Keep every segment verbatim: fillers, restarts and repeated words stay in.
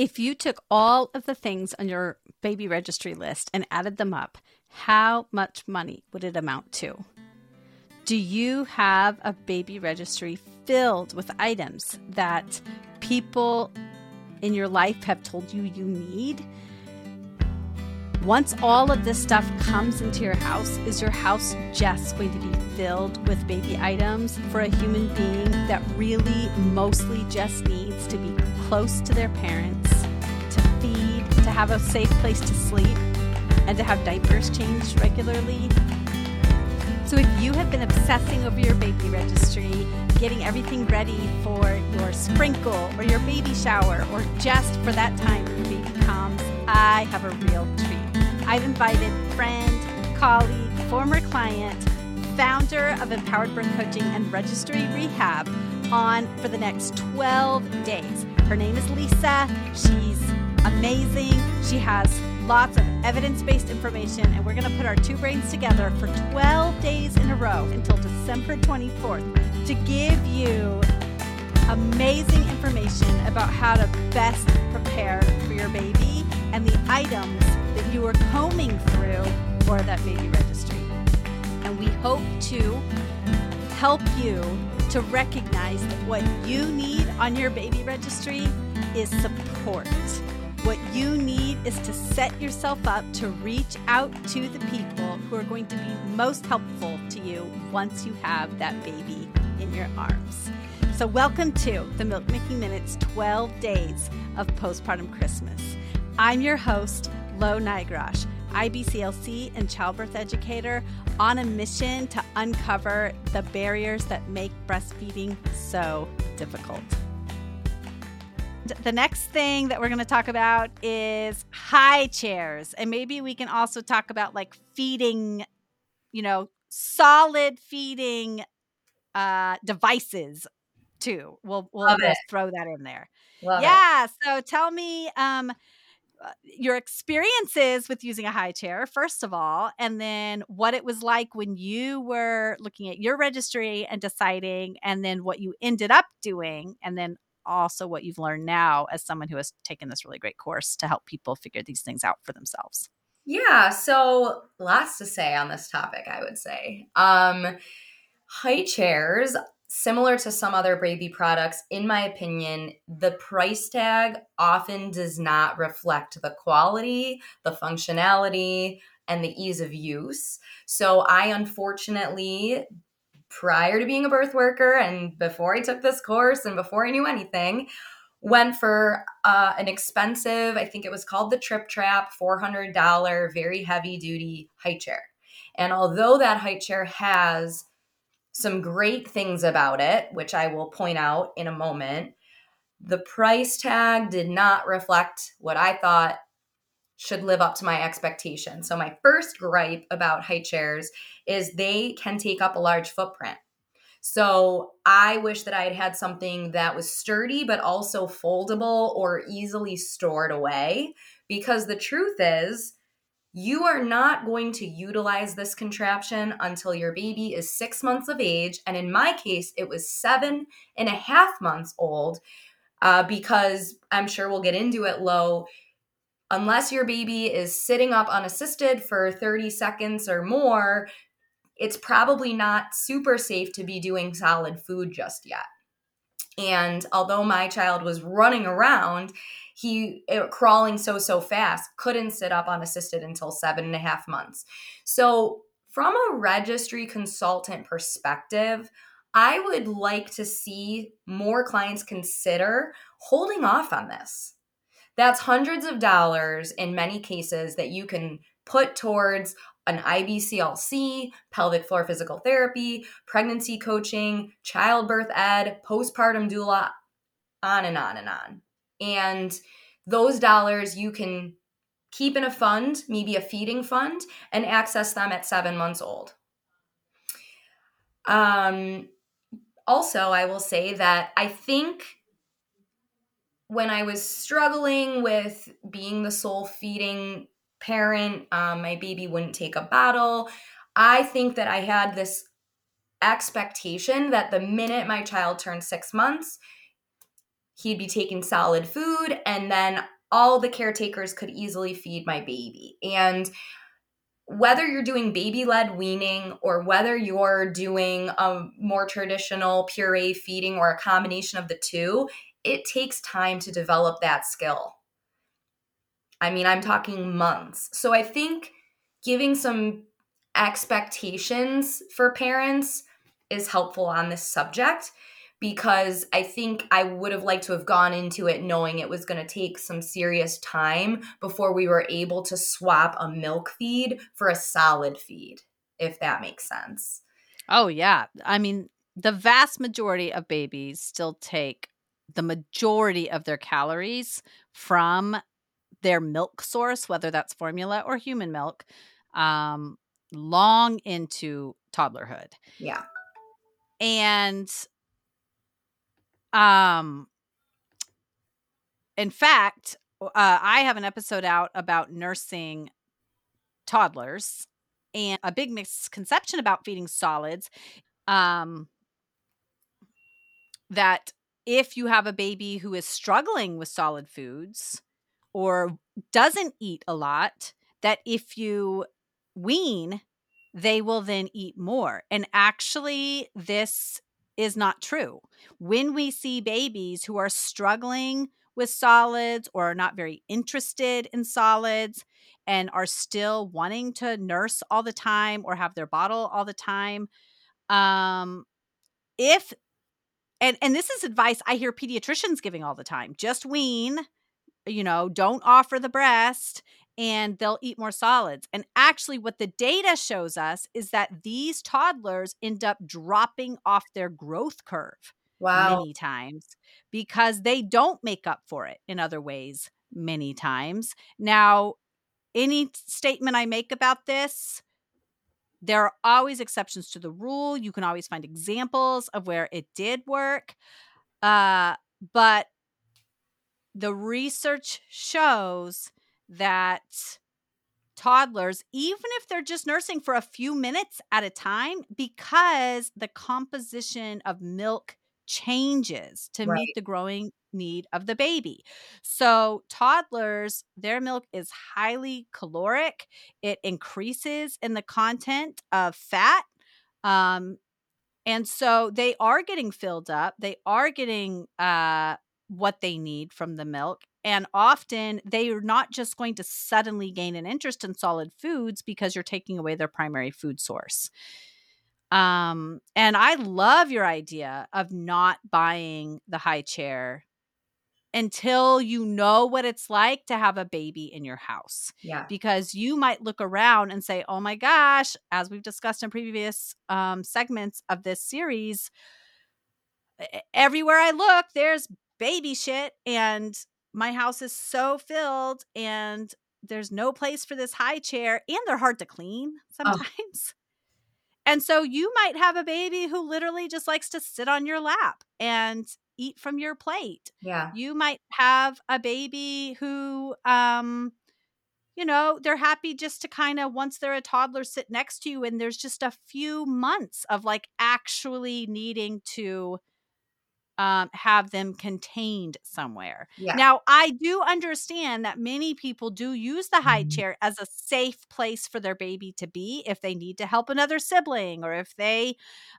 If you took all of the things on your baby registry list and added them up, how much money would it amount to? Do you have a baby registry filled with items that people in your life have told you you need? Once all of this stuff comes into your house, is your house just going to be filled with baby items for a human being that really mostly just needs to be close to their parents, to feed, to have a safe place to sleep, and to have diapers changed regularly? So if you have been obsessing over your baby registry, getting everything ready for your sprinkle or your baby shower or just for that time your baby comes, I have a real treat. I've invited friend, colleague, former client, founder of Empowered Birth Coaching and Registry Rehab on for the next twelve days. Her name is Lisa. She's amazing. She has lots of evidence-based information, and we're going to put our two brains together for twelve days in a row until December twenty-fourth to give you amazing information about how to best prepare for your baby and the items that you are combing through for that baby registry. And we hope to help you to recognize that what you need on your baby registry is support. What you need is to set yourself up to reach out to the people who are going to be most helpful to you once you have that baby in your arms. So welcome to the Milk Making Minutes twelve days of Postpartum Christmas. I'm your host, Lo Nigrosh, I B C L C and childbirth educator on a mission to uncover the barriers that make breastfeeding so difficult. The next thing that we're going to talk about is high chairs. And maybe we can also talk about like feeding, you know, solid feeding uh, devices too. We'll, we'll just throw that in there. Love yeah. It. So tell me um, your experiences with using a high chair, first of all, and then what it was like when you were looking at your registry and deciding, and then what you ended up doing, and then also what you've learned now as someone who has taken this really great course to help people figure these things out for themselves. Yeah. So lots to say on this topic, I would say. Um, high chairs, similar to some other baby products, in my opinion, the price tag often does not reflect the quality, the functionality, and the ease of use. So I unfortunately prior to being a birth worker and before I took this course and before I knew anything, went for uh, an expensive, I think it was called the Tripp Trapp, four hundred dollars, very heavy duty high chair. And although that high chair has some great things about it, which I will point out in a moment, the price tag did not reflect what I thought should live up to my expectation. So my first gripe about high chairs is they can take up a large footprint. So I wish that I had had something that was sturdy, but also foldable or easily stored away, because the truth is you are not going to utilize this contraption until your baby is six months of age. And in my case, it was seven and a half months old, uh, because I'm sure we'll get into it, Lo. Unless your baby is sitting up unassisted for thirty seconds or more, it's probably not super safe to be doing solid food just yet. And although my child was running around, he it, crawling so, so fast, couldn't sit up unassisted until seven and a half months. So from a registry consultant perspective, I would like to see more clients consider holding off on this. That's hundreds of dollars in many cases that you can put towards an I B C L C, pelvic floor physical therapy, pregnancy coaching, childbirth ed, postpartum doula, on and on and on. And those dollars you can keep in a fund, maybe a feeding fund, and access them at seven months old. Um, also, I will say that I think when I was struggling with being the sole feeding parent, um, my baby wouldn't take a bottle. I think that I had this expectation that the minute my child turned six months, he'd be taking solid food, and then all the caretakers could easily feed my baby. And whether you're doing baby-led weaning or whether you're doing a more traditional puree feeding or a combination of the two, it takes time to develop that skill. I mean, I'm talking months. So I think giving some expectations for parents is helpful on this subject, because I think I would have liked to have gone into it knowing it was going to take some serious time before we were able to swap a milk feed for a solid feed, if that makes sense. Oh, yeah. I mean, the vast majority of babies still take the majority of their calories from their milk source, whether that's formula or human milk, um, long into toddlerhood. Yeah. And Um, in fact, uh, I have an episode out about nursing toddlers, and a big misconception about feeding solids, um, that if you have a baby who is struggling with solid foods or doesn't eat a lot, that if you wean, they will then eat more. And actually this is not true. When we see babies who are struggling with solids or are not very interested in solids and are still wanting to nurse all the time or have their bottle all the time, um, if, and, and this is advice I hear pediatricians giving all the time, just wean, you know, don't offer the breast and they'll eat more solids. And actually what the data shows us is that these toddlers end up dropping off their growth curve wow. many times because they don't make up for it in other ways many times. Now, any statement I make about this, there are always exceptions to the rule. You can always find examples of where it did work. Uh, but the research shows that toddlers, even if they're just nursing for a few minutes at a time, because the composition of milk changes to right. meet the growing need of the baby. So toddlers, their milk is highly caloric. It increases in the content of fat. Um, and so they are getting filled up. They are getting uh, what they need from the milk. And often they are not just going to suddenly gain an interest in solid foods because you're taking away their primary food source. Um, and I love your idea of not buying the high chair until you know what it's like to have a baby in your house. Yeah. Because you might look around and say, oh my gosh, as we've discussed in previous um, segments of this series, everywhere I look, there's baby shit and my house is so filled and there's no place for this high chair, and they're hard to clean sometimes. Oh. And so you might have a baby who literally just likes to sit on your lap and eat from your plate. Yeah. You might have a baby who, um, you know, they're happy just to kind of, once they're a toddler, sit next to you. And there's just a few months of like actually needing to Um, have them contained somewhere. Yeah. Now, I do understand that many people do use the high chair as a safe place for their baby to be if they need to help another sibling, or if they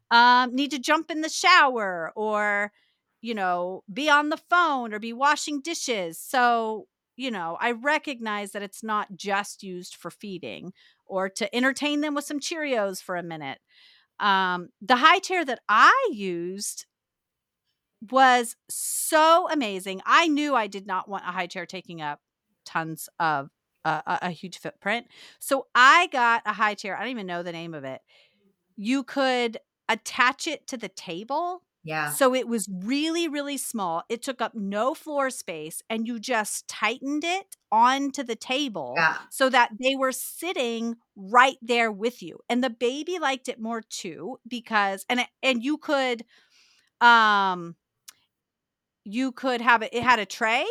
um, need to jump in the shower, or, you know, be on the phone or be washing dishes. So, you know, I recognize that it's not just used for feeding or to entertain them with some Cheerios for a minute. Um, the high chair that I used was so amazing. I knew I did not want a high chair taking up tons of uh, a, a huge footprint. So I got a high chair. I don't even know the name of it. You could attach it to the table. Yeah. So it was really, really small. It took up no floor space, and you just tightened it onto the table yeah. so that they were sitting right there with you. And the baby liked it more too, because, and, it, and you could, um, You could have it, it had a tray,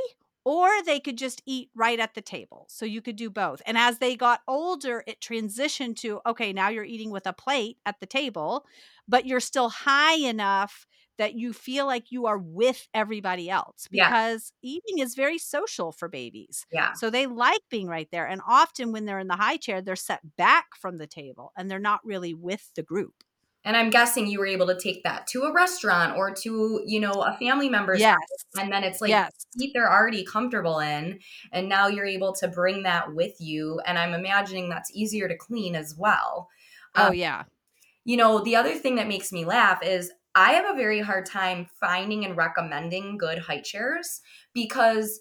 or they could just eat right at the table. So you could do both. And as they got older, it transitioned to, okay, now you're eating with a plate at the table, but you're still high enough that you feel like you are with everybody else, because yeah. eating is very social for babies. Yeah. So they like being right there. And often when they're in the high chair, they're set back from the table and they're not really with the group. And I'm guessing you were able to take that to a restaurant or to, you know, a family member's. Yes. House, and then it's like yes. seat they're already comfortable in. And now you're able to bring that with you. And I'm imagining that's easier to clean as well. Oh, um, yeah. You know, the other thing that makes me laugh is I have a very hard time finding and recommending good high chairs, because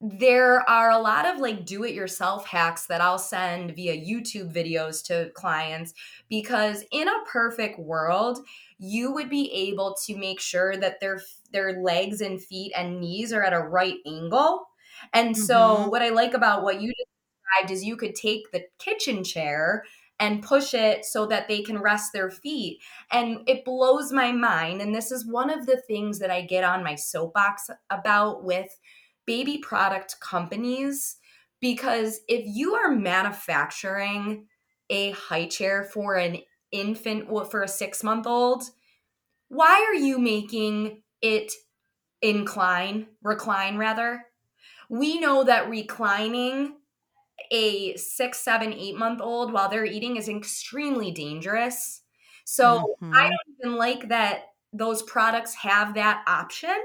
there are a lot of like do-it-yourself hacks that I'll send via YouTube videos to clients, because in a perfect world, you would be able to make sure that their their legs and feet and knees are at a right angle. And so mm-hmm. what I like about what you described is you could take the kitchen chair and push it so that they can rest their feet. And it blows my mind. And this is one of the things that I get on my soapbox about with baby product companies, because if you are manufacturing a high chair for an infant, for a six-month-old, why are you making it incline, recline rather? We know that reclining a six, seven, eight-month-old while they're eating is extremely dangerous. So mm-hmm. I don't even like that those products have that option.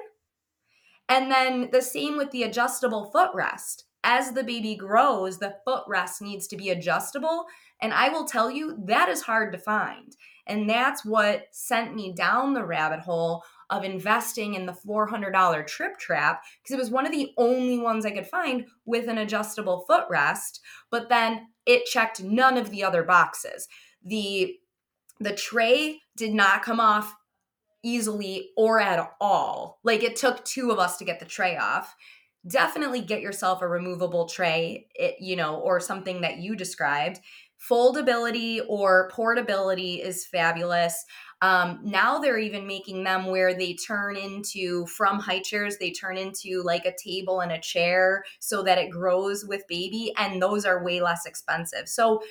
And then the same with the adjustable footrest. As the baby grows, the footrest needs to be adjustable. And I will tell you, that is hard to find. And that's what sent me down the rabbit hole of investing in the four hundred dollars Tripp Trapp, because it was one of the only ones I could find with an adjustable footrest. But then it checked none of the other boxes. The, the tray did not come off easily or at all. Like, it took two of us to get the tray off. Definitely get yourself a removable tray, it, you know, or something that you described. Foldability or portability is fabulous. Um, now they're even making them where they turn into, from high chairs, they turn into like a table and a chair so that it grows with baby. And those are way less expensive. So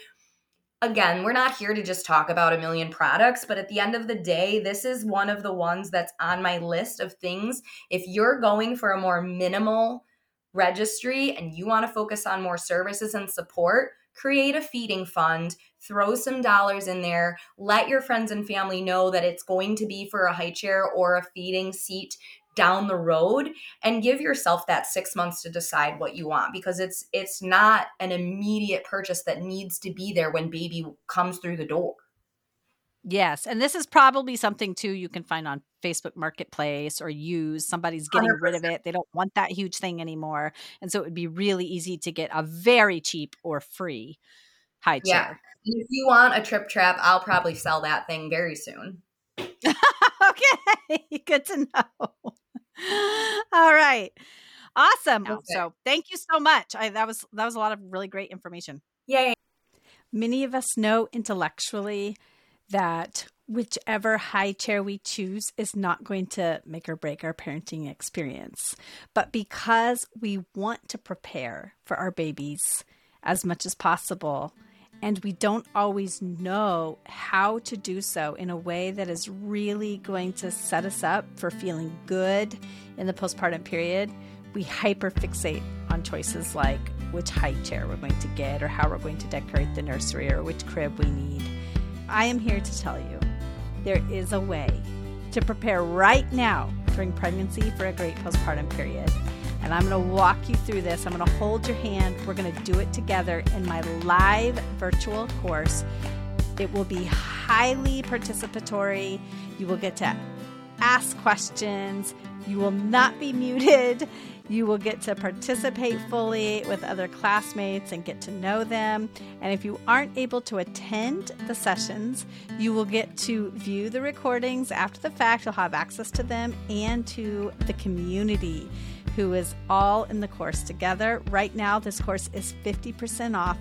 again, we're not here to just talk about a million products, but at the end of the day, this is one of the ones that's on my list of things. If you're going for a more minimal registry and you want to focus on more services and support, create a feeding fund, throw some dollars in there, let your friends and family know that it's going to be for a high chair or a feeding seat down the road, and give yourself that six months to decide what you want, because it's it's not an immediate purchase that needs to be there when baby comes through the door. Yes. And this is probably something too you can find on Facebook Marketplace or use. Somebody's getting one hundred percent rid of it. They don't want that huge thing anymore. And so it would be really easy to get a very cheap or free high yeah. chair. And if you want a Tripp Trapp, I'll probably sell that thing very soon. Okay. Good to know. All right. Awesome. Okay. So thank you so much. I, that was, that was a lot of really great information. Yay. Many of us know intellectually that whichever high chair we choose is not going to make or break our parenting experience. But because we want to prepare for our babies as much as possible, and we don't always know how to do so in a way that is really going to set us up for feeling good in the postpartum period, we hyperfixate on choices like which high chair we're going to get, or how we're going to decorate the nursery, or which crib we need. I am here to tell you there is a way to prepare right now during pregnancy for a great postpartum period. And I'm going to walk you through this. I'm going to hold your hand. We're going to do it together in my live virtual course. It will be highly participatory. You will get to ask questions. You will not be muted. You will get to participate fully with other classmates and get to know them. And if you aren't able to attend the sessions, you will get to view the recordings after the fact. You'll have access to them and to the community who is all in the course together. Right now, this course is fifty percent off.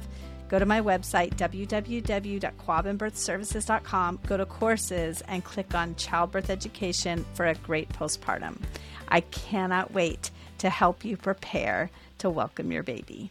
Go to my website, w w w dot quabbin birth services dot com, go to courses, and click on Childbirth Education for a Great Postpartum. I cannot wait to help you prepare to welcome your baby.